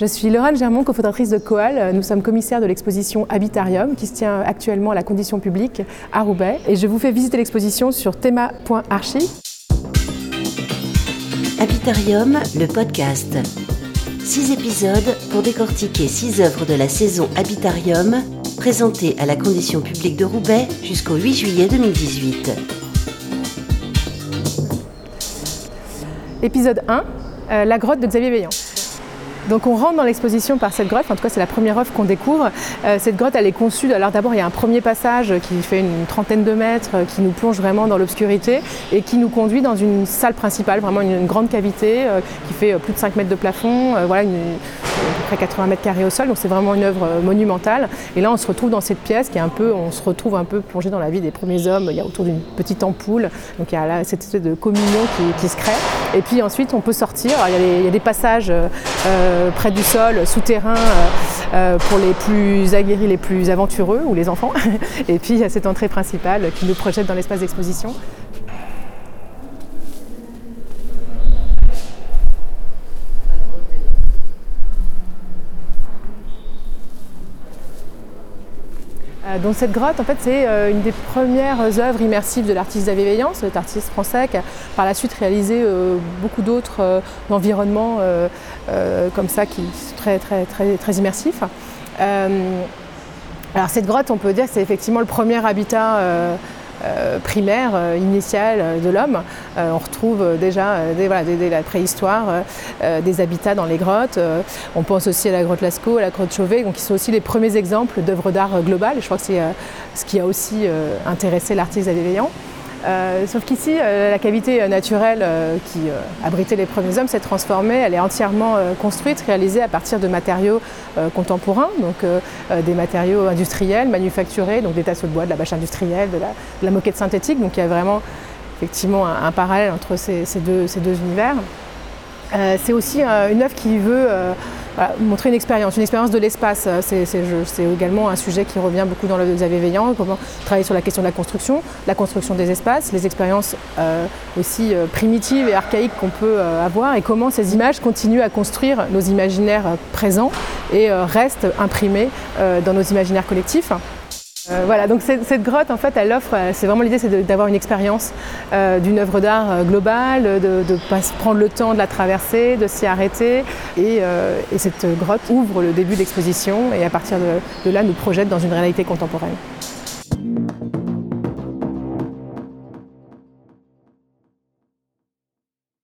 Je suis Laurence Germon, cofondatrice de Coal. Nous sommes commissaires de l'exposition Habitarium qui se tient actuellement à la Condition Publique à Roubaix. Et je vous fais visiter l'exposition sur thema.archi. Habitarium, le podcast. 6 épisodes pour décortiquer 6 œuvres de la saison Habitarium, présentées à la Condition Publique de Roubaix jusqu'au 8 juillet 2018. Épisode 1, la grotte de Xavier Veilhan. Donc on rentre dans l'exposition par cette grotte, en tout cas c'est la première œuvre qu'on découvre. Cette grotte elle est conçue, alors d'abord il y a un premier passage qui fait une trentaine de mètres, qui nous plonge vraiment dans l'obscurité et qui nous conduit dans une salle principale, vraiment une grande cavité qui fait plus de 5 mètres de plafond, voilà, à peu près 80 mètres carrés au sol, donc c'est vraiment une œuvre monumentale. Et là on se retrouve dans cette pièce qui est on se retrouve un peu plongé dans la vie des premiers hommes, il y a autour d'une petite ampoule, donc il y a là, cette espèce de communion qui se crée. Et puis ensuite on peut sortir, il y a des passages près du sol, souterrain, pour les plus aguerris, les plus aventureux ou les enfants. Et puis il y a cette entrée principale qui nous projette dans l'espace d'exposition. Donc cette grotte, en fait, c'est une des premières œuvres immersives de l'artiste Xavier Veilhan, cet artiste français qui a par la suite réalisé beaucoup d'autres environnements comme ça, qui sont très, très, très, très immersifs. Alors cette grotte, on peut dire que c'est effectivement le premier habitat primaire, initiale de l'homme. On retrouve déjà dès la préhistoire des habitats dans les grottes. On pense aussi à la grotte Lascaux, à la grotte Chauvet, donc qui sont aussi les premiers exemples d'œuvres d'art globales. Je crois que c'est ce qui a aussi intéressé l'artiste Xavier Veilhan. Sauf qu'ici, la cavité naturelle qui abritait les premiers hommes s'est transformée, elle est entièrement construite, réalisée à partir de matériaux contemporains, donc des matériaux industriels, manufacturés, donc des tasseaux de bois, de la bâche industrielle, de la moquette synthétique, donc il y a vraiment effectivement un parallèle entre ces deux univers. C'est aussi une œuvre qui veut montrer une expérience de l'espace. C'est également un sujet qui revient beaucoup dans le Xavier Veilhan, comment travailler sur la question de la construction des espaces, les expériences aussi primitives et archaïques qu'on peut avoir et comment ces images continuent à construire nos imaginaires présents et restent imprimées dans nos imaginaires collectifs. Voilà, donc cette grotte, en fait, elle offre, c'est vraiment l'idée, c'est d'avoir une expérience d'une œuvre d'art globale, de prendre le temps de la traverser, de s'y arrêter. Et cette grotte ouvre le début de l'exposition et à partir de là, nous projette dans une réalité contemporaine.